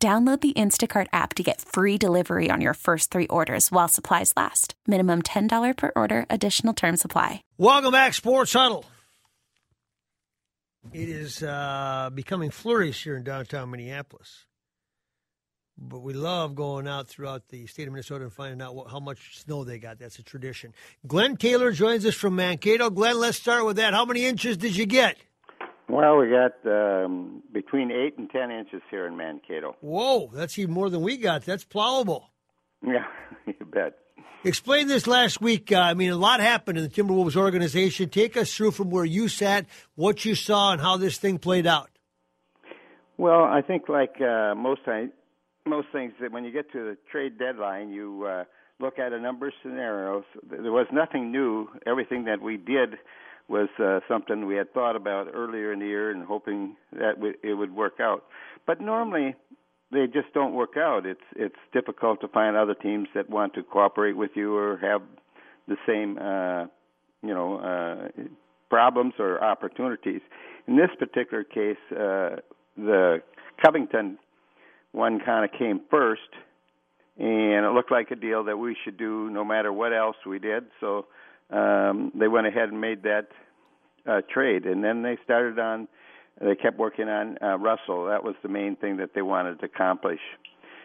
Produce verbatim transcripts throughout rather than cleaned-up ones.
Download the Instacart app to get free delivery on your first three orders while supplies last. Minimum ten dollars per order. Additional terms apply. Welcome back, Sports Huddle. It is uh, becoming flurries here in downtown Minneapolis. But we love going out throughout the state of Minnesota and finding out what, how much snow they got. That's a tradition. Glenn Taylor joins us from Mankato. Glenn, let's start with that. How many inches did you get? Well, we got um, between eight and ten inches here in Mankato. Whoa, that's even more than we got. That's plowable. Yeah, you bet. Explain this last week. Uh, I mean, a lot happened in the Timberwolves organization. Take us through from where you sat, what you saw, and how this thing played out. Well, I think like uh, most I, most things, that when you get to the trade deadline, you uh, look at a number of scenarios. There was nothing new. Everything that we did was uh, something we had thought about earlier in the year and hoping that w- it would work out. But normally they just don't work out. It's it's difficult to find other teams that want to cooperate with you or have the same, uh, you know, uh, problems or opportunities. In this particular case, uh, the Covington one kind of came first, and it looked like a deal that we should do no matter what else we did. So Um, they went ahead and made that uh, trade, and then they started on. They kept working on uh, Russell. That was the main thing that they wanted to accomplish,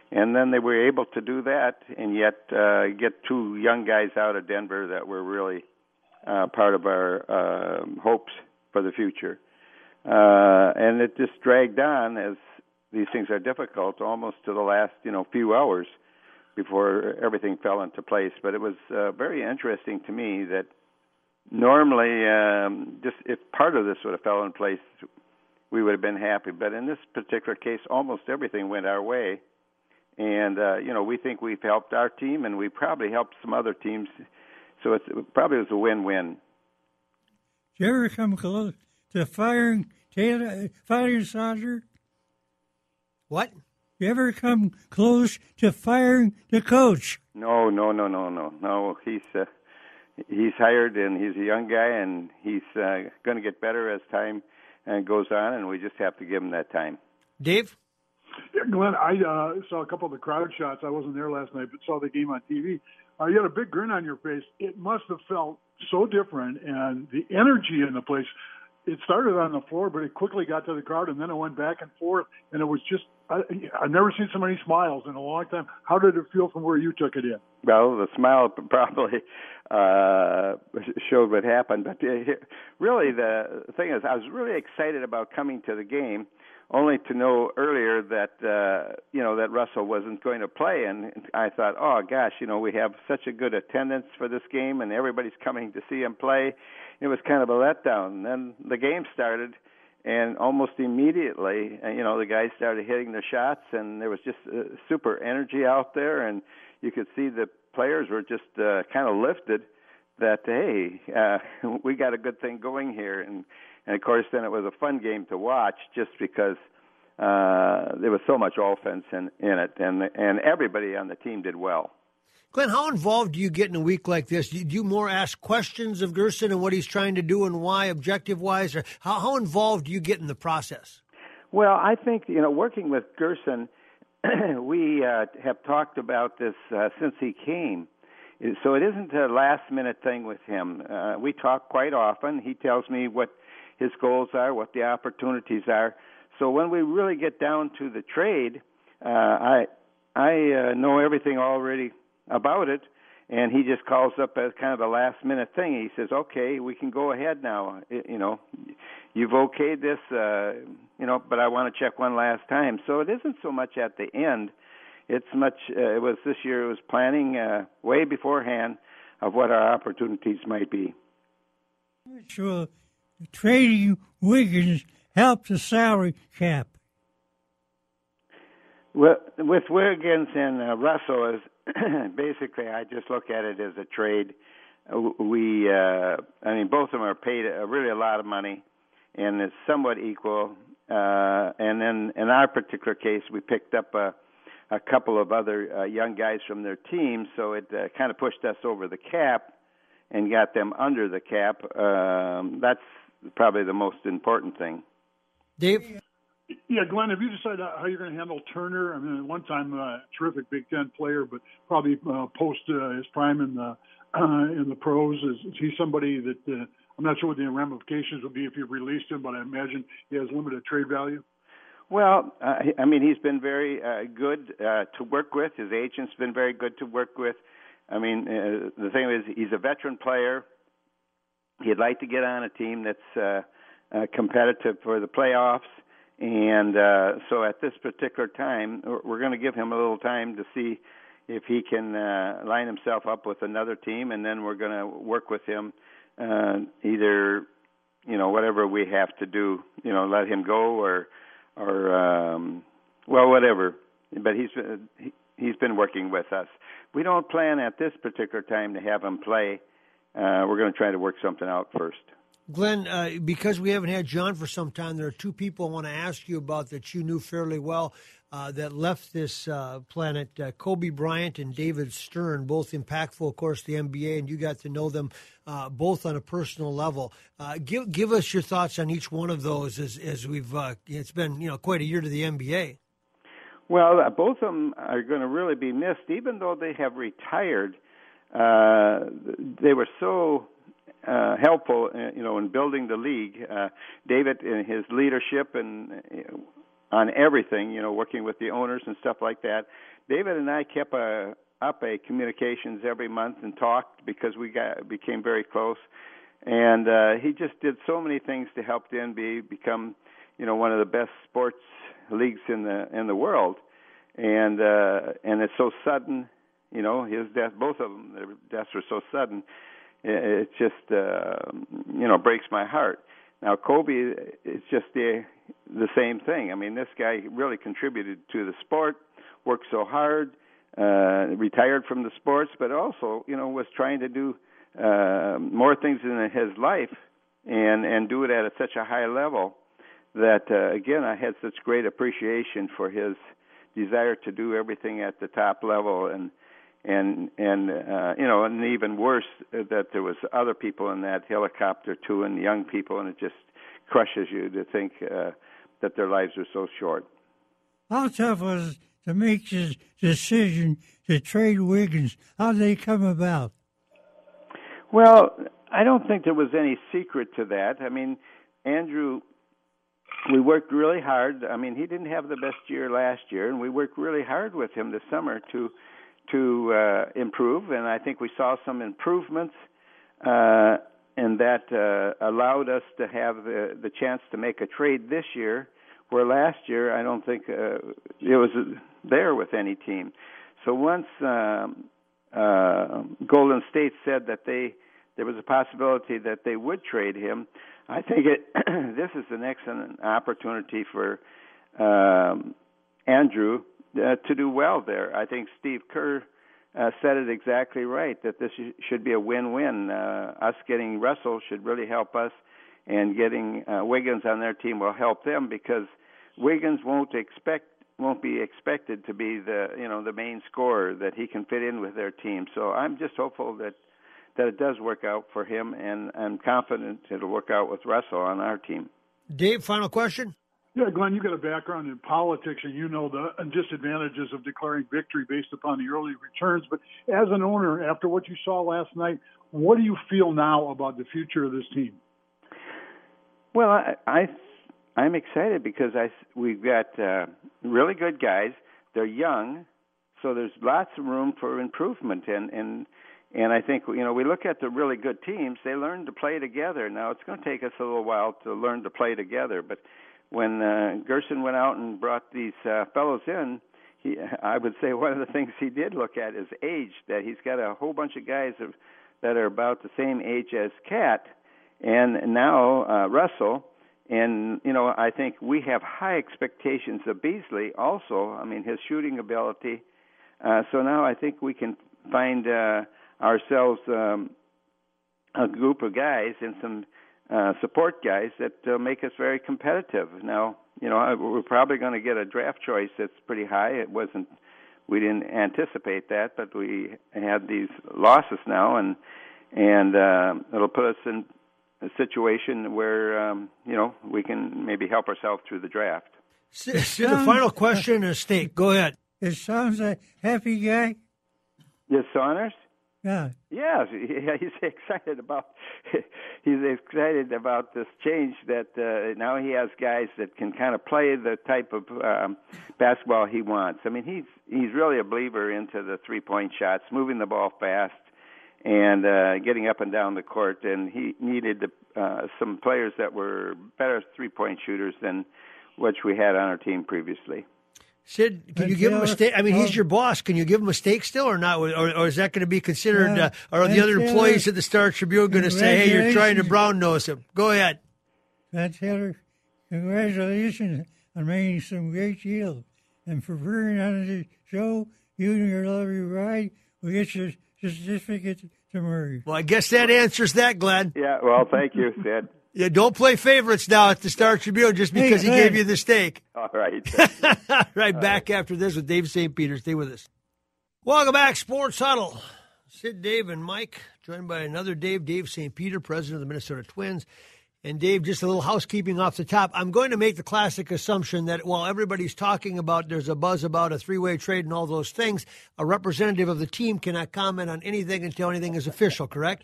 and then they were able to do that, and yet uh, get two young guys out of Denver that were really uh, part of our uh, hopes for the future. Uh, and it just dragged on, as these things are difficult, almost to the last you know few hours before everything fell into place. But it was uh, very interesting to me that normally um, just if part of this would have fell in place, we would have been happy. But in this particular case, almost everything went our way. And, uh, you know, we think we've helped our team, and we probably helped some other teams. So it's, it probably was a win-win. Did you ever come close to firing Taylor, firing Sauter? What? You ever come close to firing the coach? No, no, no, no, no, no. He's uh, he's hired, and he's a young guy, and he's uh, going to get better as time goes on, and we just have to give him that time. Dave? Yeah, Glenn, I uh, saw a couple of the crowd shots. I wasn't there last night, but saw the game on T V. Uh, you had a big grin on your face. It must have felt so different, and the energy in the place. It started on the floor, but it quickly got to the crowd, and then it went back and forth, and it was just I, I've never seen so many smiles in a long time. How did it feel from where you took it in? Well, the smile probably uh, showed what happened, but really the thing is I was really excited about coming to the game, only to know earlier that uh, you know that Russell wasn't going to play, and I thought, oh gosh, you know we have such a good attendance for this game, and everybody's coming to see him play. It was kind of a letdown. And then the game started, and almost immediately, you know, the guys started hitting their shots, and there was just uh, super energy out there, and you could see the players were just uh, kind of lifted that, hey, uh, we got a good thing going here. And, and, of course, then it was a fun game to watch just because uh, there was so much offense in, in it, and, and everybody on the team did well. Glenn, how involved do you get in a week like this? Do you more ask questions of Gerson and what he's trying to do and why, objective-wise? Or how, how involved do you get in the process? Well, I think, you know, working with Gerson, we uh, have talked about this uh, since he came. So it isn't a last-minute thing with him. Uh, we talk quite often. He tells me what his goals are, what the opportunities are. So when we really get down to the trade, uh, I, I uh, know everything already about it, and he just calls up as kind of a last-minute thing. He says, okay, we can go ahead now. It, you know, you've okayed this, uh, you know, but I want to check one last time. So it isn't so much at the end. It's much, uh, it was this year, it was planning uh, way beforehand of what our opportunities might be. Sure, trading Wiggins helped the salary cap. With, with Wiggins and uh, Russell, is basically I just look at it as a trade. We, uh, I mean, both of them are paid a, really a lot of money, and it's somewhat equal. Uh, and then in our particular case, we picked up a, a couple of other uh, young guys from their team, so it uh, kind of pushed us over the cap and got them under the cap. Um, that's probably the most important thing. Dave? Yeah, Glenn, have you decided how you're going to handle Turner? I mean, at one time, a uh, terrific Big Ten player, but probably uh, post uh, his prime in the uh, in the pros. Is, is he somebody that uh, I'm not sure what the ramifications would be if you released him, but I imagine he has limited trade value? Well, uh, I mean, he's been very uh, good uh, to work with. His agent's been very good to work with. I mean, uh, the thing is, he's a veteran player. He'd like to get on a team that's uh, uh, competitive for the playoffs. And uh, so at this particular time, we're going to give him a little time to see if he can uh, line himself up with another team, and then we're going to work with him uh, either, you know, whatever we have to do, you know, let him go or, or um, well, whatever. But he's he's been working with us. We don't plan at this particular time to have him play. Uh, we're going to try to work something out first. Glenn, uh, because we haven't had John for some time, there are two people I want to ask you about that you knew fairly well uh, that left this uh, planet, uh, Kobe Bryant and David Stern, both impactful, of course, the N B A, and you got to know them uh, both on a personal level. Uh, give give us your thoughts on each one of those as, as we've uh, it's been, you know, quite a year to the N B A. Well, uh, both of them are going to really be missed, even though they have retired. Uh, they were so... Uh, helpful, you know, in building the league. Uh, David and his leadership and you know, on everything, you know, working with the owners and stuff like that. David and I kept a, up a communications every month and talked because we got became very close. And uh, he just did so many things to help the N B A become, you know, one of the best sports leagues in the in the world. And uh, and it's so sudden, you know, his death. Both of them, their deaths were so sudden. It just, uh, you know, breaks my heart. Now, Kobe, it's just the the same thing. I mean, this guy really contributed to the sport, worked so hard, uh, retired from the sports, but also, you know, was trying to do uh, more things in his life and, and do it at a, such a high level that, uh, again, I had such great appreciation for his desire to do everything at the top level and, And, and uh, you know, and even worse, uh, that there was other people in that helicopter, too, and young people, and it just crushes you to think uh, that their lives are so short. How tough was it to make this decision to trade Wiggins? How did they come about? Well, I don't think there was any secret to that. I mean, Andrew, we worked really hard. I mean, he didn't have the best year last year, and we worked really hard with him this summer to to uh, improve, and I think we saw some improvements, uh, and that uh, allowed us to have the, the chance to make a trade this year, where last year I don't think uh, it was there with any team. So once um, uh, Golden State said that they there was a possibility that they would trade him, I think it, this is an excellent opportunity for um, Andrew Uh, to do well there. I think Steve Kerr uh, said it exactly right, that this should be a win-win. Uh, us getting Russell should really help us, and getting uh, Wiggins on their team will help them, because Wiggins won't expect won't be expected to be the you know the main scorer, that he can fit in with their team. So I'm just hopeful that that it does work out for him, and I'm confident it'll work out with Russell on our team. Dave, final question. Yeah, Glenn, you got a background in politics, and you know the disadvantages of declaring victory based upon the early returns. But as an owner, after what you saw last night, what do you feel now about the future of this team? Well, I, I, I'm excited because I, we've got uh, really good guys. They're young, so there's lots of room for improvement. And, and, and I think, you know, we look at the really good teams. They learn to play together. Now, it's going to take us a little while to learn to play together, but when uh, Gerson went out and brought these uh, fellows in, he, I would say one of the things he did look at is age, that he's got a whole bunch of guys of, that are about the same age as Kaat. And now uh, Russell, And, you know, I think we have high expectations of Beasley also. I mean, his shooting ability. Uh, so now I think we can find uh, ourselves um, a group of guys and some uh, support guys that uh, make us very competitive. Now, you know, we're probably going to get a draft choice that's pretty high. It wasn't, we didn't anticipate that, but we had these losses now, and and uh, it'll put us in a situation where, um, you know, we can maybe help ourselves through the draft. Sounds, the final question is Steve. Go ahead. It sounds like a happy guy. Yes, Saunders? Yeah. Yes, yeah, he's excited about he's excited about this change that uh, now he has guys that can kind of play the type of um, basketball he wants. I mean, he's he's really a believer into the three-point shots, moving the ball fast, and uh, getting up and down the court. And he needed uh, some players that were better three-point shooters than which we had on our team previously. Sid, can you give him a stake? I mean, he's your boss. Can you give him a stake still or not? Or, or is that going to be considered, uh, are the other employees at the Star Tribune going to say, hey, you're trying to brown-nose him? Go ahead. Matt Taylor, congratulations on making some great deals. And for being on the show, you and your lovely ride will get your certificate tomorrow. Well, I guess that answers that, Glenn. Yeah, well, thank you, Sid. Yeah, don't play favorites now at the Star Tribune just because hey, he hey. gave you the stake. All right. All right, All back right. after this with Dave Saint Peter. Stay with us. Welcome back, Sports Huddle. Sid, Dave, and Mike, joined by another Dave, Dave Saint Peter, president of the Minnesota Twins. And, Dave, just a little housekeeping off the top. I'm going to make the classic assumption that while everybody's talking about there's a buzz about a three-way trade and all those things, a representative of the team cannot comment on anything until anything is official, correct?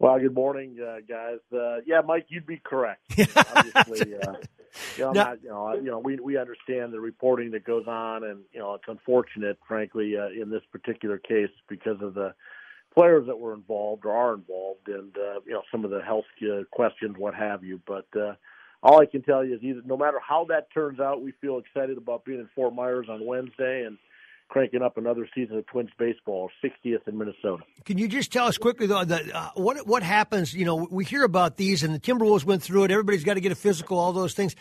Well, good morning, uh, guys. Uh, yeah, Mike, you'd be correct. Obviously, uh, you know, no. not, you know, you know, we we understand the reporting that goes on, and you know, it's unfortunate, frankly, uh, in this particular case because of the players that were involved or are involved, and uh, you know, some of the health questions, what have you. But uh, all I can tell you is, either no matter how that turns out, we feel excited about being in Fort Myers on Wednesday and cranking up another season of Twins baseball, sixtieth in Minnesota. Can you just tell us quickly, though, that, uh, what what happens? You know, we hear about these, and the Timberwolves went through it. Everybody's got to get a physical, all those things.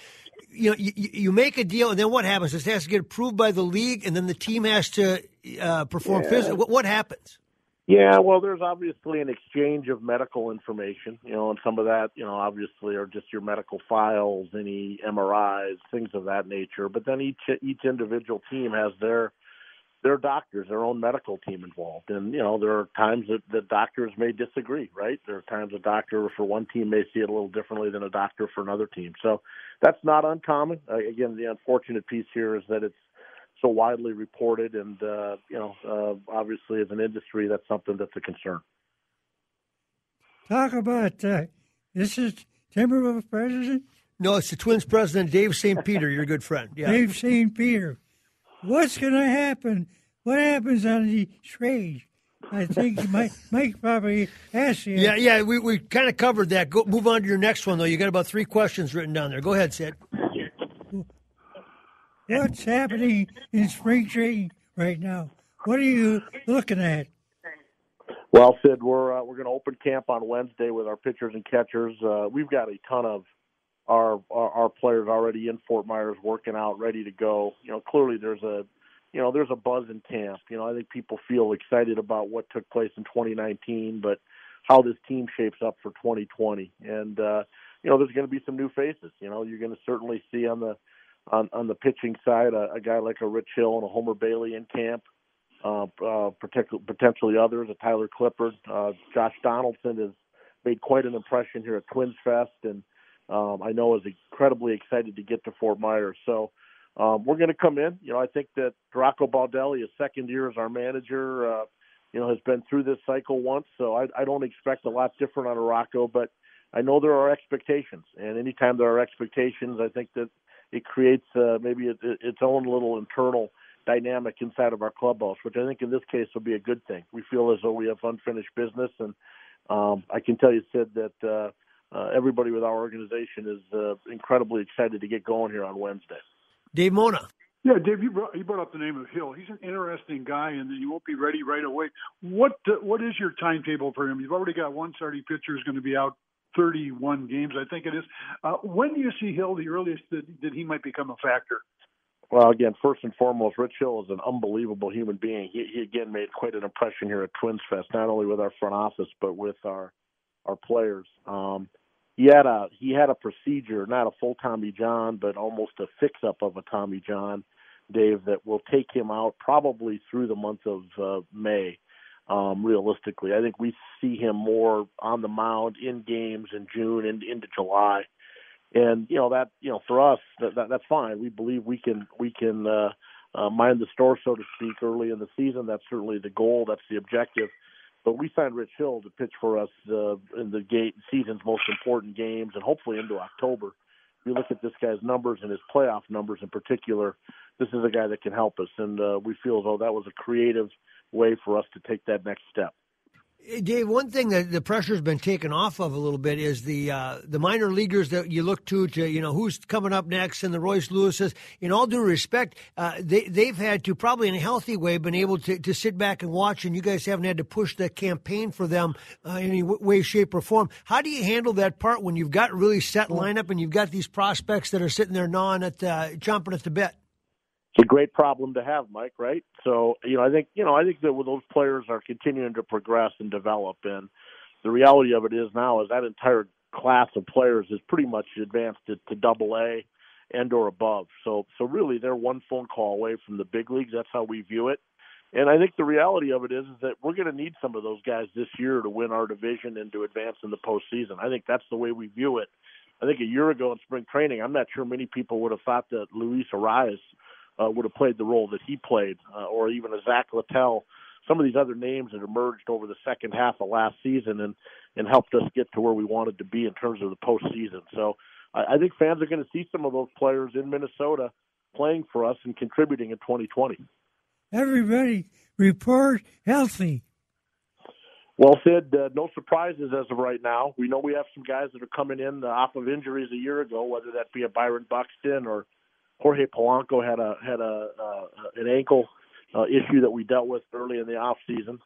You know, you, you make a deal, and then what happens? It has to get approved by the league, and then the team has to uh, perform yeah. physical. What, what happens? Yeah, well, there's obviously an exchange of medical information, you know, and some of that, you know, obviously are just your medical files, any M R Is, things of that nature. But then each each individual team has their their doctors, their own medical team involved. And, you know, there are times that the doctors may disagree, right? There are times a doctor for one team may see it a little differently than a doctor for another team. So that's not uncommon. Uh, again, the unfortunate piece here is that it's so widely reported. And, uh, you know, uh, obviously as an industry, that's something that's a concern. Talk about, uh, this is Timberwolves president? No, it's the Twins president, Dave Saint Peter, your good friend. Yeah. Dave Saint Peter. What's going to happen? What happens on the trade? I think Mike, Mike probably asked you. Yeah, yeah, we, we kind of covered that. Go, move on to your next one, though. You got about three questions written down there. Go ahead, Sid. What's happening in spring training right now? What are you looking at? Well, Sid, we're uh, we're going to open camp on Wednesday with our pitchers and catchers. Uh, we've got a ton of Our, our our players already in Fort Myers working out, ready to go. You know, clearly there's a, you know, there's a buzz in camp. You know, I think people feel excited about what took place in twenty nineteen, but how this team shapes up for twenty twenty. And uh, you know, there's going to be some new faces. You know, you're going to certainly see on the on, on the pitching side a, a guy like a Rich Hill and a Homer Bailey in camp. Uh, uh, particu- potentially others, a Tyler Clifford, uh, Josh Donaldson has made quite an impression here at Twins Fest, and Um, I know is incredibly excited to get to Fort Myers. So um, we're going to come in. You know, I think that Rocco Baldelli, his second year as our manager, uh, you know, has been through this cycle once. So I, I don't expect a lot different out of Rocco, but I know there are expectations. And anytime there are expectations, I think that it creates uh, maybe it, it, its own little internal dynamic inside of our clubhouse, which I think in this case will be a good thing. We feel as though we have unfinished business. And um, I can tell you, Sid, that uh, – Uh, everybody with our organization is uh, incredibly excited to get going here on Wednesday. Dave Mona. Yeah, Dave, you brought, you brought up the name of Hill. He's an interesting guy, and you won't be ready right away. What uh, What is your timetable for him? You've already got one starting pitcher who's going to be out thirty-one games, I think it is. Uh, when do you see Hill the earliest that, that he might become a factor? Well, again, first and foremost, Rich Hill is an unbelievable human being. He, he again, made quite an impression here at Twins Fest, not only with our front office, but with our our players. Um, he had a he had a procedure, not a full Tommy John, but almost a fix-up of a Tommy John, Dave, that will take him out probably through the month of uh, May. Um, realistically, I think we see him more on the mound in games in June and into July. And, you know, that, you know, for us, that, that, that's fine. We believe we can, we can, uh, uh, mind the store, so to speak, early in the season. That's certainly the goal. That's the objective. But we signed Rich Hill to pitch for us, uh, in the gate season's most important games and hopefully into October. If you look at this guy's numbers and his playoff numbers in particular, this is a guy that can help us. And, uh, we feel as though that was a creative way for us to take that next step. Dave, one thing that the pressure's been taken off of a little bit is the uh, the minor leaguers that you look to, to you know, who's coming up next, and the Royce Lewis's. In all due respect, uh, they, they've had to, probably in a healthy way, been able to, to sit back and watch, and you guys haven't had to push the campaign for them uh, in any w- way, shape, or form. How do you handle that part when you've got really set lineup and you've got these prospects that are sitting there gnawing at, uh, chomping at the bit? It's a great problem to have, Mike, right? So, you know, I think, you know, I think that those players are continuing to progress and develop. And the reality of it is now is that entire class of players is pretty much advanced to, to double A and or above. So, so really they're one phone call away from the big leagues. That's how we view it. And I think the reality of it is, is that we're going to need some of those guys this year to win our division and to advance in the postseason. I think that's the way we view it. I think a year ago in spring training, I'm not sure many people would have thought that Luis Arias Uh, would have played the role that he played, uh, or even a Zach Littell, some of these other names that emerged over the second half of last season and, and helped us get to where we wanted to be in terms of the postseason. So I, I think fans are going to see some of those players in Minnesota playing for us and contributing in twenty twenty. Everybody report healthy. Well, Sid, uh, no surprises as of right now. We know we have some guys that are coming in uh, off of injuries a year ago, whether that be a Byron Buxton or Jorge Polanco had a had a uh, an ankle uh, issue that we dealt with early in the off season,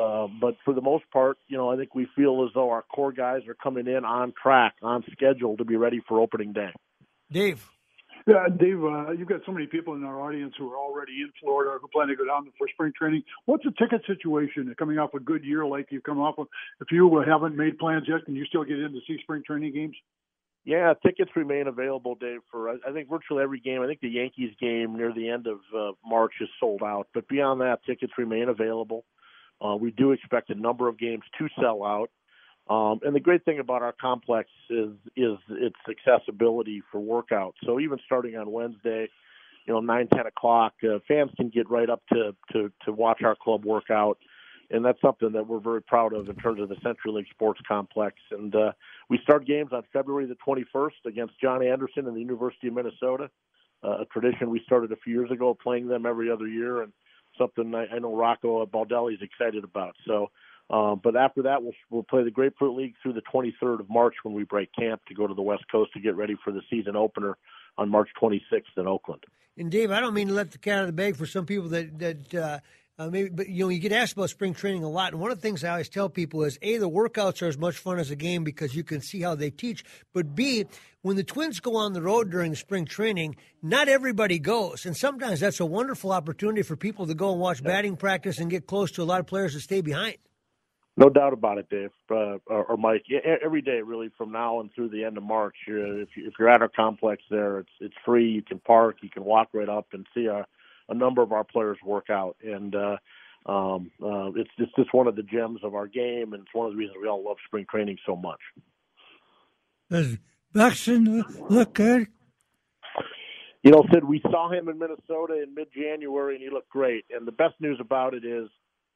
uh, but for the most part, you know, I think we feel as though our core guys are coming in on track, on schedule to be ready for opening day. Dave, yeah, Dave, uh, you've got so many people in our audience who are already in Florida who plan to go down for spring training. What's the ticket situation? Coming off a good year like you've come off of, if you haven't made plans yet, can you still get in to see spring training games? Yeah, tickets remain available, Dave, for I think virtually every game. I think the Yankees game near the end of uh, March is sold out. But beyond that, tickets remain available. Uh, we do expect a number of games to sell out. Um, and the great thing about our complex is is its accessibility for workouts. So even starting on Wednesday, you know, nine, ten o'clock, uh, fans can get right up to, to, to watch our club workout. And that's something that we're very proud of in terms of the Central League Sports Complex. And uh, we start games on February the twenty-first against John Anderson and the University of Minnesota, uh, a tradition we started a few years ago, playing them every other year, and something I, I know Rocco Baldelli is excited about. So, uh, but after that, we'll, we'll play the Grapefruit League through the twenty-third of March when we break camp to go to the West Coast to get ready for the season opener on March twenty-sixth in Oakland. And, Dave, I don't mean to let the cat out of the bag for some people that that uh... – Uh, maybe, but you know, you get asked about spring training a lot, and one of the things I always tell people is, A, the workouts are as much fun as a game because you can see how they teach, but B, when the Twins go on the road during spring training, not everybody goes, and sometimes that's a wonderful opportunity for people to go and watch batting practice and get close to a lot of players that stay behind. No doubt about it, Dave, uh, or, or Mike. Every day, really, from now and through the end of March, you're, if, you, if you're at our complex there, it's it's free. You can park, you can walk right up and see our a number of our players work out, and uh, um, uh, it's, it's just one of the gems of our game, and it's one of the reasons we all love spring training so much. Does Buxton look good? You know, Sid, we saw him in Minnesota in mid-January, and he looked great. And the best news about it is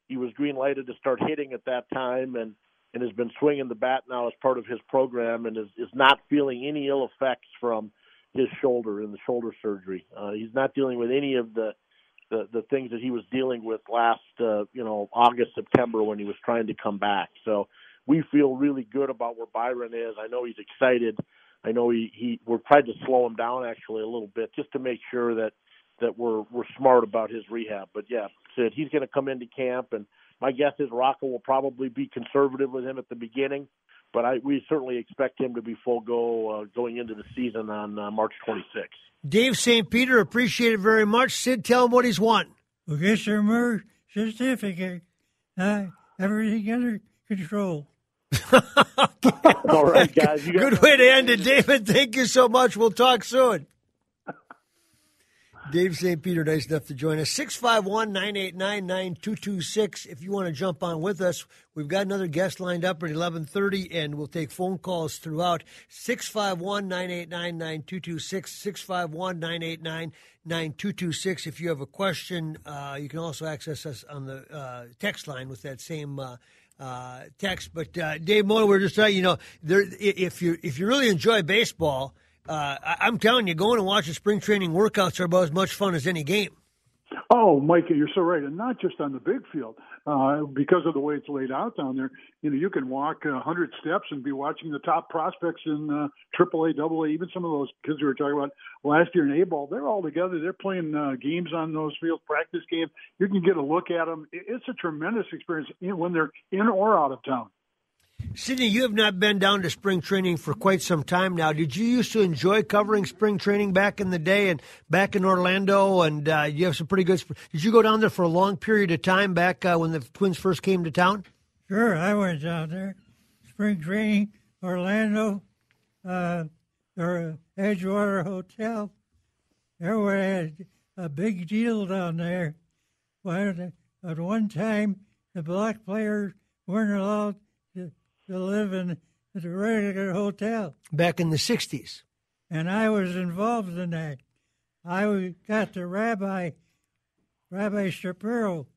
he was green-lighted to start hitting at that time and, and has been swinging the bat now as part of his program and is, is not feeling any ill effects from his shoulder and the shoulder surgery. Uh, he's not dealing with any of the, the, the things that he was dealing with last, uh, you know, August, September when he was trying to come back. So we feel really good about where Byron is. I know he's excited. I know he, he we're trying to slow him down actually a little bit just to make sure that, that we're, we're smart about his rehab. But yeah, Sid, he's going to come into camp, and my guess is Rocco will probably be conservative with him at the beginning. But I, we certainly expect him to be full go uh, going into the season on uh, March twenty-sixth. Dave Saint Peter, appreciate it very much. Sid, tell him what he's won. Well, get your merge certificate. Uh, everything under control. All right, guys. You Good way to end it, David. Thank you so much. We'll talk soon. Dave Saint Peter, nice enough to join us. six five one, nine eight nine, nine two two six. If you want to jump on with us, we've got another guest lined up at eleven thirty, and we'll take phone calls throughout. six five one, nine eight nine, nine two two six, six five one, nine eight nine, nine two two six. If you have a question, uh, you can also access us on the uh, text line with that same uh, uh, text. But, uh, Dave Moore, we're just saying, you know, there, if you if you really enjoy baseball, Uh, I'm telling you, going and watching spring training workouts are about as much fun as any game. Oh, Mike, you're so right. And not just on the big field. Uh, because of the way it's laid out down there, you know, you can walk one hundred steps and be watching the top prospects in uh, triple A, double A, even some of those kids we were talking about last year in A-ball. They're all together. They're playing uh, games on those fields, practice games. You can get a look at them. It's a tremendous experience when they're in or out of town. Sydney, you have not been down to spring training for quite some time now. Did you used to enjoy covering spring training back in the day and back in Orlando? And uh, you have some pretty good sp- – did you go down there for a long period of time back uh, when the Twins first came to town? Sure, I went down there. Spring training, Orlando, uh, or Edgewater Hotel. Everyone had a big deal down there. But at one time, the black players weren't allowed to live in a regular hotel. Back in the sixties. And I was involved in that. I got the rabbi, Rabbi Shapiro,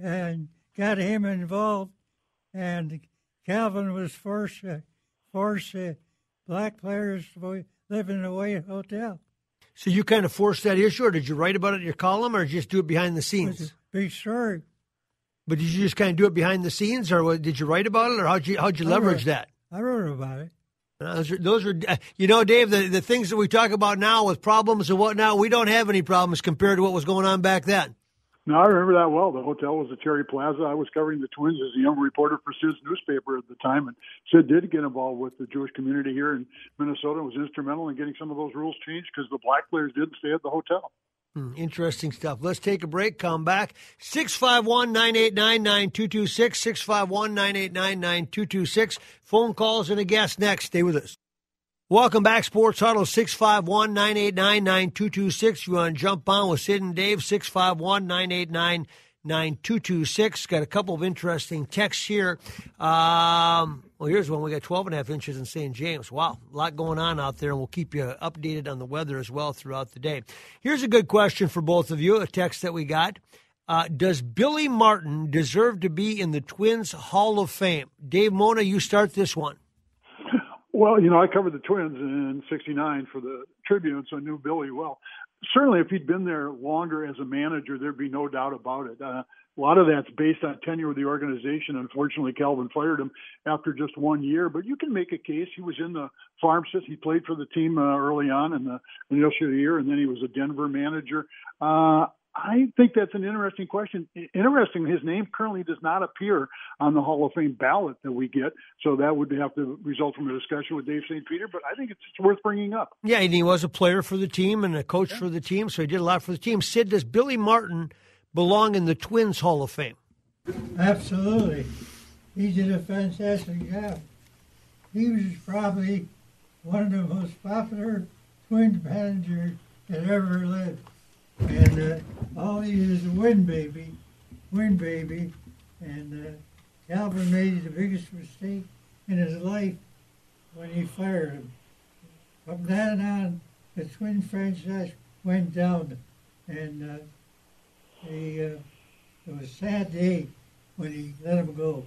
and got him involved. And Calvin was forced, uh, forced uh, black players to live in a white hotel. So you kind of forced that issue, or did you write about it in your column, or just do it behind the scenes? It's a big story. But did you just kind of do it behind the scenes, or did you write about it, or how'd you, how'd you leverage wrote, that? I wrote about it. Those are, those are you know, Dave, the, the things that we talk about now with problems and whatnot, we don't have any problems compared to what was going on back then. No, I remember that well. The hotel was at Cherry Plaza. I was covering the Twins as a young reporter for Sid's newspaper at the time, and Sid did get involved with the Jewish community here in Minnesota and was instrumental in getting some of those rules changed because the black players didn't stay at the hotel. Interesting stuff. Let's take a break. Come back. six five one, nine eight nine, nine two two six, six five one, nine eight nine, nine two two six. Phone calls and a guest next. Stay with us. Welcome back, Sports Huddle, six five one, nine eight nine, nine two two six. You want to jump on with Sid and Dave, six five one, nine eight nine, nine two two six. Got a couple of interesting texts here. Um, well, here's one. We got twelve and a half inches in Saint James. Wow, a lot going on out there, and we'll keep you updated on the weather as well throughout the day. Here's a good question for both of you, a text that we got. Uh, does Billy Martin deserve to be in the Twins Hall of Fame? Dave Mona, you start this one. Well, you know, I covered the Twins in sixty-nine for the Tribune, so I knew Billy well. Certainly, if he'd been there longer as a manager, there'd be no doubt about it. Uh, a lot of that's based on tenure with the organization. Unfortunately, Calvin fired him after just one year. But you can make a case. He was in the farm system. He played for the team uh, early on in the initial year, and then he was a Denver manager. Uh, I think that's an interesting question. Interesting, his name currently does not appear on the Hall of Fame ballot that we get, so that would have to result from a discussion with Dave Saint Peter, but I think it's worth bringing up. Yeah, and he was a player for the team and a coach yeah. for the team, so he did a lot for the team. Sid, does Billy Martin belong in the Twins Hall of Fame? Absolutely. He did a fantastic job. He was probably one of the most popular Twins managers that ever lived. And uh, all he is a win baby, win baby, and uh, Calvin made the biggest mistake in his life when he fired him. From then on, the Twin franchise went down, and uh, he, uh, it was a sad day when he let him go.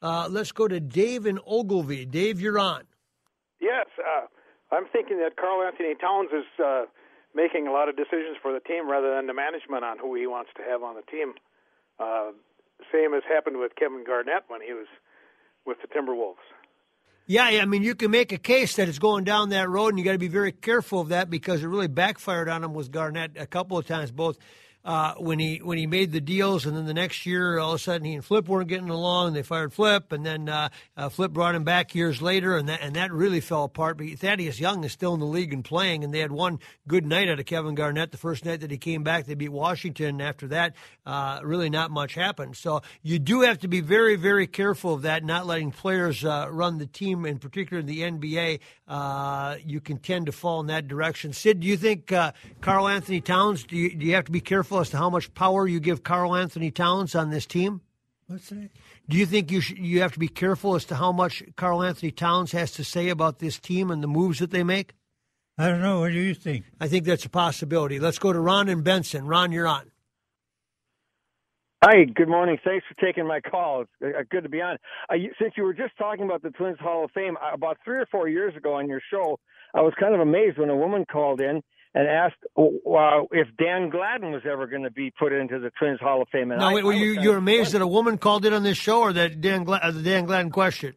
Uh, let's go to Dave in Ogilvie. Dave, you're on. Yes, uh, I'm thinking that Karl-Anthony Towns is... Uh, making a lot of decisions for the team rather than the management on who he wants to have on the team. Uh, same as happened with Kevin Garnett when he was with the Timberwolves. Yeah, I mean, you can make a case that it's going down that road, and you got to be very careful of that because it really backfired on him with Garnett a couple of times, both uh, when he when he made the deals, and then the next year, all of a sudden, he and Flip weren't getting along, and they fired Flip, and then uh, uh, Flip brought him back years later, and that and that really fell apart. But Thaddeus Young is still in the league and playing, and they had one good night out of Kevin Garnett the first night that he came back. They beat Washington. After that, uh, really not much happened. So you do have to be very, very careful of that, not letting players uh, run the team, in particular in the N B A. Uh, you can tend to fall in that direction. Sid, do you think uh, Karl-Anthony Towns, do you, do you have to be careful as to how much power you give Karl-Anthony Towns on this team? What's that? Do you think you sh- you have to be careful as to how much Karl-Anthony Towns has to say about this team and the moves that they make? I don't know. What do you think? I think that's a possibility. Let's go to Ron and Benson. Ron, you're on. Hi, good morning. Thanks for taking my call. It's good to be on. Uh, you, since you were just talking about the Twins Hall of Fame, about three or four years ago on your show, I was kind of amazed when a woman called in and asked uh, if Dan Gladden was ever going to be put into the Twins Hall of Fame. And now, I, wait, were I you you're amazed funny. that a woman called in on this show, or that Dan Glad- uh, the Dan Gladden question?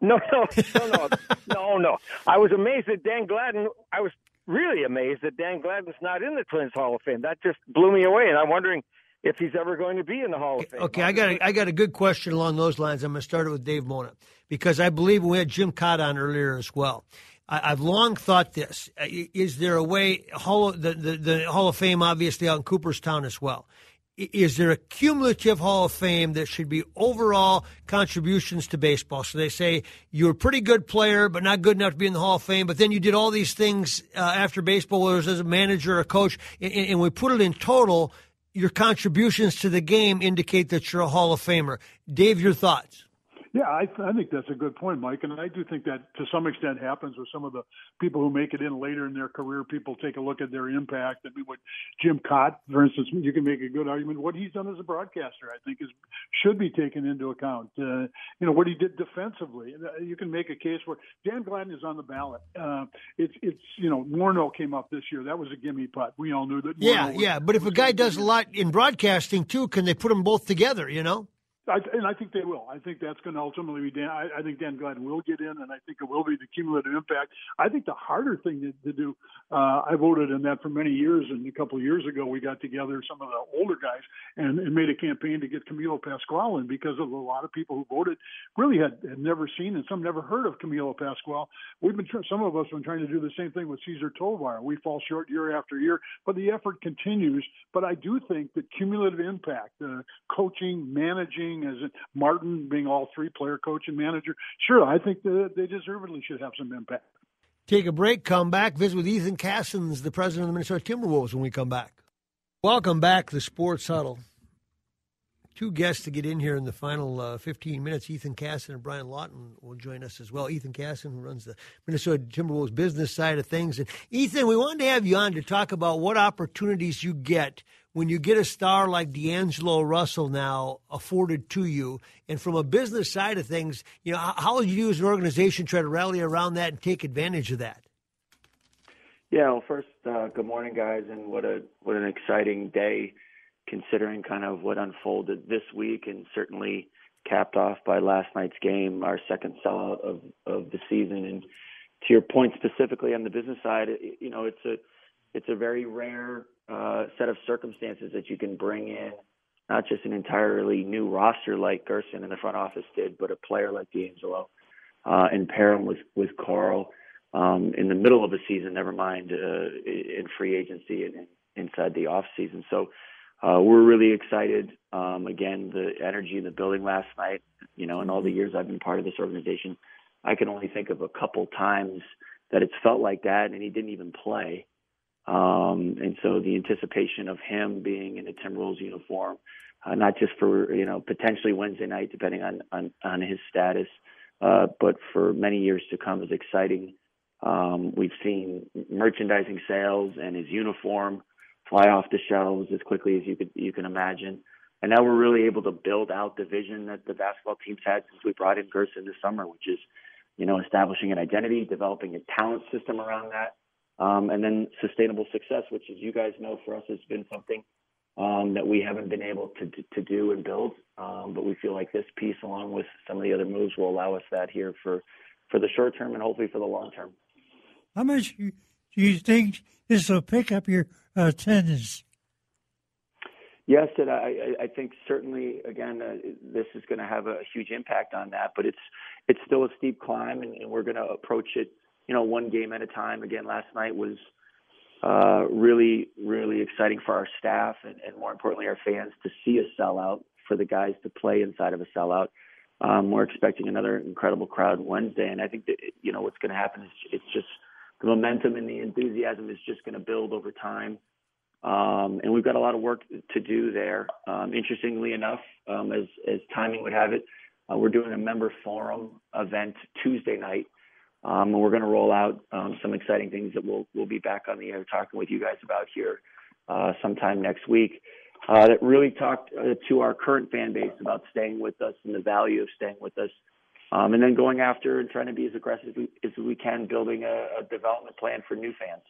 No, no, no, no, no, no. I was amazed that Dan Gladden. I was really amazed that Dan Gladden's not in the Twins Hall of Fame. That just blew me away, and I'm wondering if he's ever going to be in the Hall of Fame. Okay, I got a, I got a good question along those lines. I'm going to start it with Dave Mona, because I believe we had Jim Kaat on earlier as well. I, I've long thought this. Is there a way, Hall of, the, the, the Hall of Fame obviously out in Cooperstown as well. Is there a cumulative Hall of Fame that should be overall contributions to baseball? So they say you're a pretty good player, but not good enough to be in the Hall of Fame. But then you did all these things uh, after baseball, whether it was as a manager or a coach, and, and we put it in total. Your contributions to the game indicate that you're a Hall of Famer. Dave, your thoughts? Yeah, I, I think that's a good point, Mike. And I do think that to some extent happens with some of the people who make it in later in their career. People take a look at their impact. I mean, what Jim Kaat, for instance, you can make a good argument. What he's done as a broadcaster, I think, is should be taken into account. Uh, you know, what he did defensively. You can make a case where Dan Gladden is on the ballot. Uh, it's, it's you know, Morneau came up this year. That was a gimme putt. We all knew that. Morneau yeah, was, yeah. But if a guy does a lot in broadcasting, too, can they put them both together, you know? I, and I think they will. I think that's going to ultimately be Dan. I, I think Dan Gladden will get in, and I think it will be the cumulative impact. I think the harder thing to, to do, uh, I voted in that for many years, and a couple of years ago we got together, some of the older guys, and, and made a campaign to get Camilo Pascual in, because of a lot of people who voted really had, had never seen, and some never heard of Camilo Pascual. We've been, some of us have been trying to do the same thing with Cesar Tovar. We fall short year after year, but the effort continues. But I do think that cumulative impact, uh, coaching, managing, as Martin being all three, player, coach, and manager. Sure, I think that they deservedly should have some impact. Take a break, come back, visit with Ethan Casson, the president of the Minnesota Timberwolves, when we come back. Welcome back to the Sports Huddle. Two guests to get in here in the final uh, fifteen minutes. Ethan Casson and Brian Lawton will join us as well. Ethan Casson, who runs the Minnesota Timberwolves business side of things. And Ethan, we wanted to have you on to talk about what opportunities you get when you get a star like D'Angelo Russell now afforded to you. And from a business side of things, you know, how would you as an organization try to rally around that and take advantage of that? Yeah, well, first, uh, good morning, guys, and what a what an exciting day, considering kind of what unfolded this week, and certainly capped off by last night's game, our second sellout of, of the season. And to your point specifically on the business side, you know, it's a it's a very rare Uh, set of circumstances that you can bring in not just an entirely new roster like Gerson in the front office did, but a player like D'Angelo uh, and pair him with, with Karl um, in the middle of a season, never mind uh, in free agency and inside the offseason. So uh, we're really excited. Um, again, the energy in the building last night, you know, in all the years I've been part of this organization, I can only think of a couple times that it's felt like that, and he didn't even play. Um, and so the anticipation of him being in a Timberwolves uniform, uh, not just for, you know, potentially Wednesday night, depending on, on, on his status, uh, but for many years to come is exciting. Um, we've seen merchandising sales and his uniform fly off the shelves as quickly as you could, you can imagine. And now we're really able to build out the vision that the basketball team's had since we brought in Gerson this summer, which is, you know, establishing an identity, developing a talent system around that. Um, and then sustainable success, which, as you guys know, for us has been something um, that we haven't been able to, to, to do and build. Um, but we feel like this piece, along with some of the other moves, will allow us that here for, for the short term and hopefully for the long term. How much do you think this will pick up your attendance? Yes, and I, I think certainly, again, uh, this is going to have a huge impact on that, but it's it's still a steep climb, and, and we're going to approach it, you know, one game at a time. Again, last night was uh, really, really exciting for our staff and, and more importantly, our fans to see a sellout, for the guys to play inside of a sellout. Um, we're expecting another incredible crowd Wednesday, and I think that, you know, what's going to happen is it's just the momentum and the enthusiasm is just going to build over time. Um, and we've got a lot of work to do there. Um, interestingly enough, um, as, as timing would have it, uh, we're doing a member forum event Tuesday night. Um, and we're going to roll out um, some exciting things that we'll, we'll be back on the air talking with you guys about here uh, sometime next week. Uh, that really talked uh, to our current fan base about staying with us and the value of staying with us. Um, and then going after and trying to be as aggressive as we can, building a, a development plan for new fans.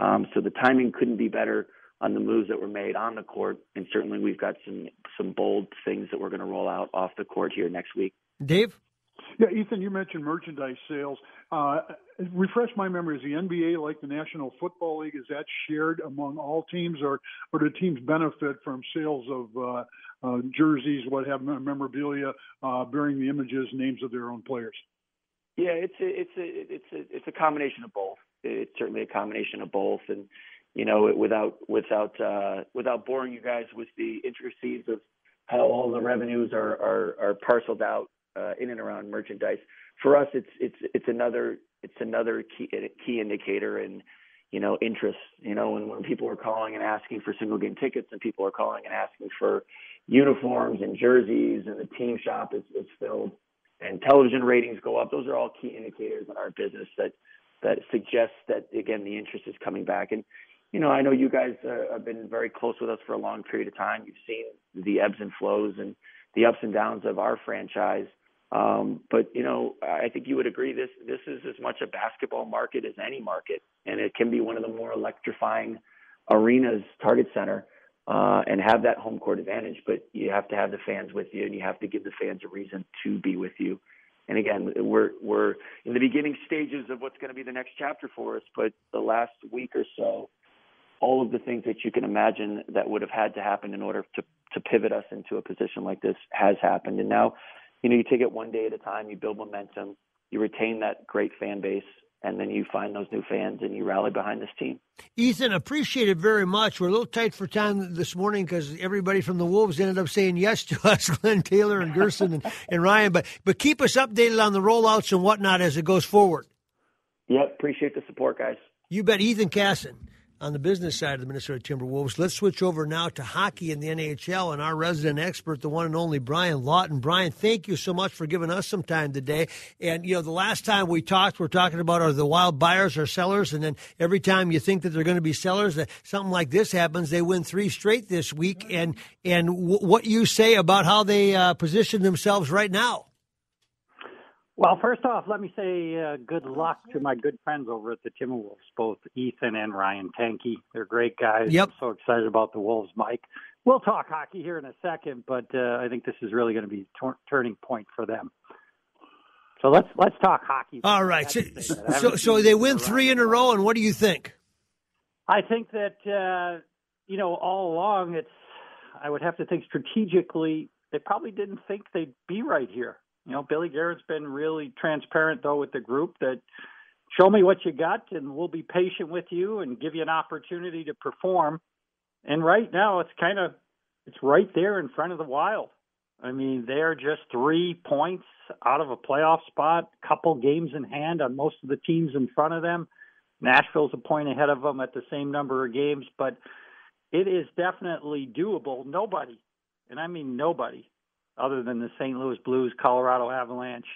Um, so the timing couldn't be better on the moves that were made on the court, and certainly we've got some some bold things that we're going to roll out off the court here next week. Dave? Yeah, Ethan, you mentioned merchandise sales. Uh, refresh my memory. Is the N B A like the National Football League? Is that shared among all teams, or, or do teams benefit from sales of uh, uh, jerseys, what have memorabilia, uh, bearing the images, names of their own players? Yeah, it's a, it's a, it's a, it's a combination of both. It's certainly a combination of both, and you know, it, without without uh, without boring you guys with the intricacies of how all the revenues are are, are parceled out uh, in and around merchandise. For us, it's it's it's another it's another key key indicator and you know interest. You know, when, when people are calling and asking for single game tickets, and people are calling and asking for uniforms and jerseys, and the team shop is, is filled, and television ratings go up. Those are all key indicators in our business that that suggests that again the interest is coming back. And you know, I know you guys uh, have been very close with us for a long period of time. You've seen the ebbs and flows and the ups and downs of our franchise. Um, but, you know, I think you would agree this this is as much a basketball market as any market, and it can be one of the more electrifying arenas, Target Center, uh, and have that home court advantage. But you have to have the fans with you, and you have to give the fans a reason to be with you. And again, we're we're in the beginning stages of what's going to be the next chapter for us, but the last week or so, all of the things that you can imagine that would have had to happen in order to, to pivot us into a position like this has happened. And now, you know, you take it one day at a time, you build momentum, you retain that great fan base, and then you find those new fans and you rally behind this team. Ethan, appreciate it very much. We're a little tight for time this morning because everybody from the Wolves ended up saying yes to us, Glenn Taylor and Gerson and, and Ryan. But, but keep us updated on the rollouts and whatnot as it goes forward. Yep, appreciate the support, guys. You bet. Ethan Casson on the business side of the Minnesota Timberwolves. Let's switch over now to hockey in the N H L and our resident expert, the one and only Brian Lawton. Brian, thank you so much for giving us some time today. And, you know, the last time we talked, we're talking about are the wild buyers or sellers, and then every time you think that they're going to be sellers, that something like this happens. They win three straight this week, and, and w- what you say about how they uh, position themselves right now. Well, first off, let me say uh, good luck to my good friends over at the Timberwolves, both Ethan and Ryan Tanke. They're great guys. Yep. I'm so excited about the Wolves, Mike. We'll talk hockey here in a second, but uh, I think this is really going to be a t- turning point for them. So let's let's talk hockey. All right. So, so, so they win three in a row, and what do you think? I think that, uh, you know, all along, it's I would have to think strategically, they probably didn't think they'd be right here. You know, Billy Garrett's been really transparent, though, with the group that show me what you got and we'll be patient with you and give you an opportunity to perform. And right now it's kind of it's right there in front of the Wild. I mean, they're just three points out of a playoff spot, couple games in hand on most of the teams in front of them. Nashville's a point ahead of them at the same number of games, but it is definitely doable. Nobody, and I mean nobody, other than the Saint Louis Blues, Colorado Avalanche,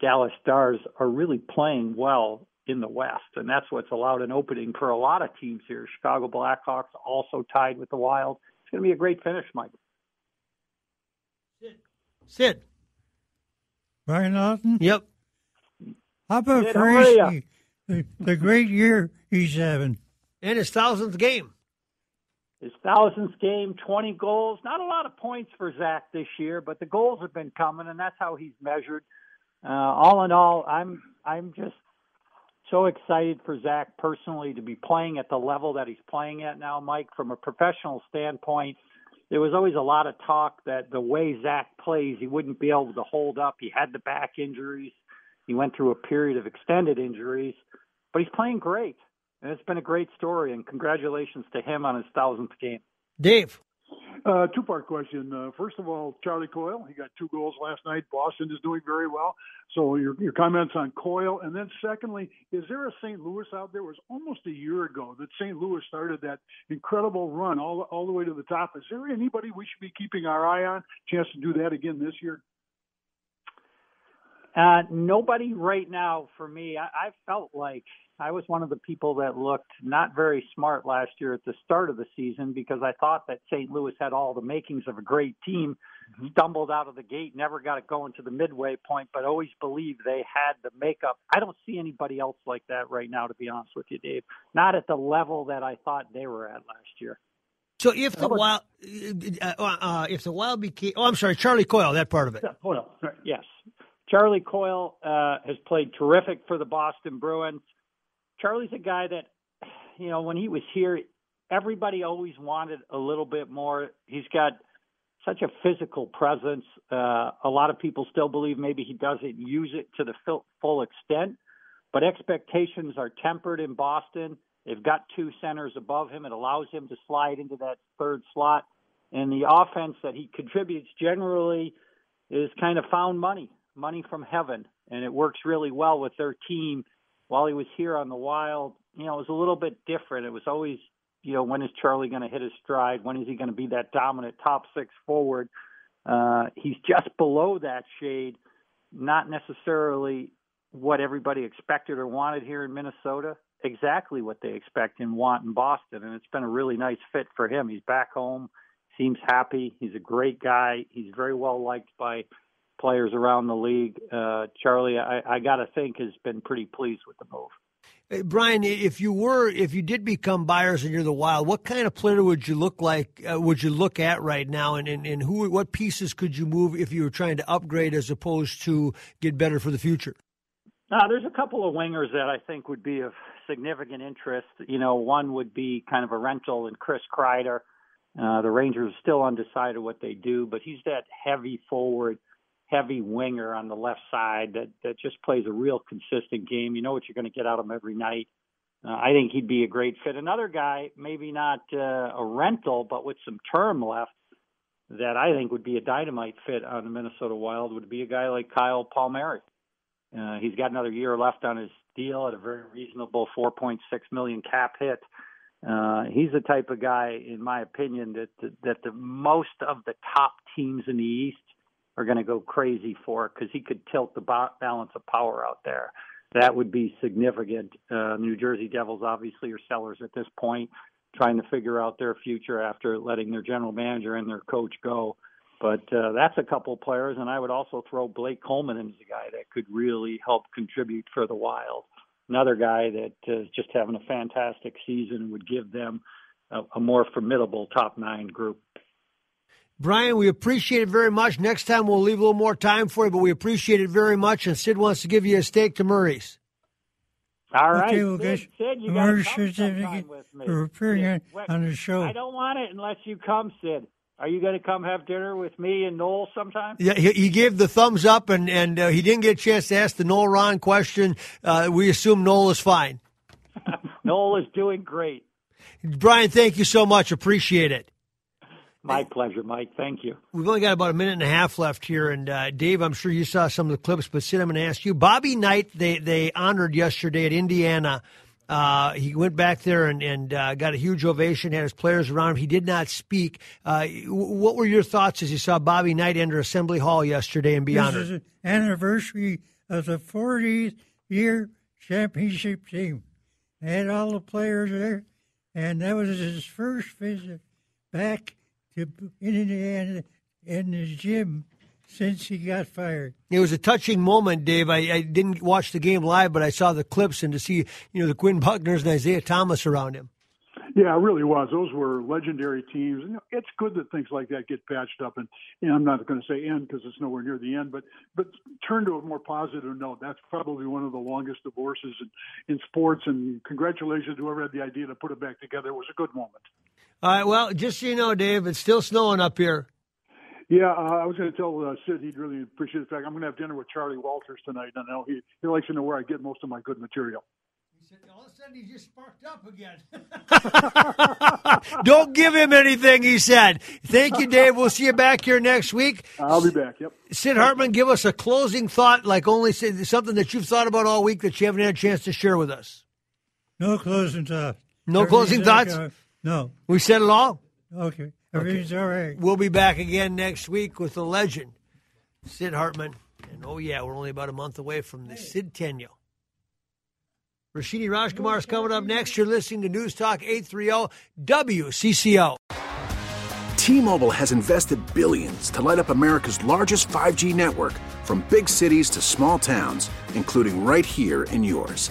Dallas Stars are really playing well in the West. And that's what's allowed an opening for a lot of teams here. Chicago Blackhawks also tied with the Wild. It's going to be a great finish, Mike. Sid. Sid. Brian Lawton? Yep. How about Sid, Farish, the, the great year he's having? And his thousandth game. His thousandth game, twenty goals. Not a lot of points for Zach this year, but the goals have been coming, and that's how he's measured. Uh, all in all, I'm I'm just so excited for Zach personally to be playing at the level that he's playing at now, Mike. From a professional standpoint, there was always a lot of talk that the way Zach plays, he wouldn't be able to hold up. He had the back injuries. He went through a period of extended injuries, but he's playing great. And it's been a great story, and congratulations to him on his thousandth game. Dave. Uh, two-part question. Uh, first of all, Charlie Coyle, he got two goals last night. Boston is doing very well. So your, your comments on Coyle. And then secondly, is there a Saint Louis out there? It was almost a year ago that Saint Louis started that incredible run all, all the way to the top. Is there anybody we should be keeping our eye on? Chance to do that again this year? Uh, nobody right now for me. I, I felt like I was one of the people that looked not very smart last year at the start of the season because I thought that Saint Louis had all the makings of a great team, mm-hmm. stumbled out of the gate, never got it going to the midway point, but always believed they had the makeup. I don't see anybody else like that right now, to be honest with you, Dave. Not at the level that I thought they were at last year. So if the Wild, uh, uh, if the Wild became, oh, I'm sorry, Charlie Coyle, that part of it. Yeah, hold on. Right. Yes. Charlie Coyle uh, has played terrific for the Boston Bruins. Charlie's a guy that, you know, when he was here, everybody always wanted a little bit more. He's got such a physical presence. Uh, a lot of people still believe maybe he doesn't use it to the full extent, but expectations are tempered in Boston. They've got two centers above him. It allows him to slide into that third slot. And the offense that he contributes generally is kind of found money, money from heaven. And it works really well with their team. While he was here on the Wild, you know, it was a little bit different. It was always, you know, when is Charlie going to hit his stride? When is he going to be that dominant top six forward? Uh, he's just below that shade, not necessarily what everybody expected or wanted here in Minnesota, exactly what they expect and want in Boston. And it's been a really nice fit for him. He's back home, seems happy. He's a great guy. He's very well liked by players around the league. Uh, Charlie, I, I got to think, has been pretty pleased with the move. Hey, Brian, if you were, if you did become buyers and you're the Wild, what kind of player would you look like, uh, would you look at right now? And, and, and who, what pieces could you move if you were trying to upgrade as opposed to get better for the future? Uh, there's a couple of wingers that I think would be of significant interest. You know, one would be kind of a rental and Chris Kreider. Uh, the Rangers are still undecided what they do, but he's that heavy forward, heavy winger on the left side that, that just plays a real consistent game. You know what you're going to get out of him every night. Uh, I think he'd be a great fit. Another guy, maybe not uh, a rental, but with some term left that I think would be a dynamite fit on the Minnesota Wild would be a guy like Kyle Palmieri. Uh, he's got another year left on his deal at a very reasonable four point six million dollars cap hit. Uh, he's the type of guy, in my opinion, that, that, that the most of the top teams in the East are going to go crazy for, because he could tilt the balance of power out there. That would be significant. Uh, New Jersey Devils obviously are sellers at this point, trying to figure out their future after letting their general manager and their coach go. But uh, that's a couple players, and I would also throw Blake Coleman in as a guy that could really help contribute for the Wild. Another guy that is just having a fantastic season and would give them a, a more formidable top nine group. Brian, we appreciate it very much. Next time we'll leave a little more time for you, but we appreciate it very much. And Sid wants to give you a steak to Murray's. All right. Okay, well, Sid, Sid, you got to come sometime with me. We're appearing on the show. I don't want it unless you come, Sid. Are you going to come have dinner with me and Noel sometime? Yeah, he, he gave the thumbs up, and, and uh, he didn't get a chance to ask the Noel Ron question. Uh, we assume Noel is fine. Noel is doing great. Brian, thank you so much. Appreciate it. My pleasure, Mike. Thank you. We've only got about a minute and a half left here. And, uh, Dave, I'm sure you saw some of the clips, but Sid, I'm going to ask you. Bobby Knight, they, they honored yesterday at Indiana. Uh, he went back there and, and uh, got a huge ovation, had his players around him. He did not speak. Uh, what were your thoughts as you saw Bobby Knight enter Assembly Hall yesterday and be honored? This is an anniversary of the fortieth-year championship team. They had all the players there, and that was his first visit back in Indiana, in the gym, since he got fired. It was a touching moment, Dave. I, I didn't watch the game live, but I saw the clips, and to see, you know, the Quinn Buckners and Isaiah Thomas around him. Yeah, it really was. Those were legendary teams. And it's good that things like that get patched up. And, and I'm not going to say end because it's nowhere near the end, but but turn to a more positive note. That's probably one of the longest divorces in, in sports. And congratulations to whoever had the idea to put it back together. It was a good moment. All right, well, just so you know, Dave, it's still snowing up here. Yeah, uh, I was going to tell uh, Sid he'd really appreciate the fact I'm going to have dinner with Charlie Walters tonight. I know he, he likes to know where I get most of my good material. He said, all of a sudden, he just sparked up again. Don't give him anything, he said. Thank you, Dave. We'll see you back here next week. I'll be back, yep. Sid Hartman, give us a closing thought, like only something that you've thought about all week that you haven't had a chance to share with us. No closing thoughts. No Everything's closing thoughts? Like, uh, no. We said it all? Okay. Everything's okay. All right. We'll be back again next week with the legend, Sid Hartman. And, oh, yeah, we're only about a month away from the hey. Sid-tenio. Rashidi Rajkumar is coming up next. You're listening to News Talk eight thirty W C C O. T-Mobile has invested billions to light up America's largest five G network, from big cities to small towns, including right here in yours.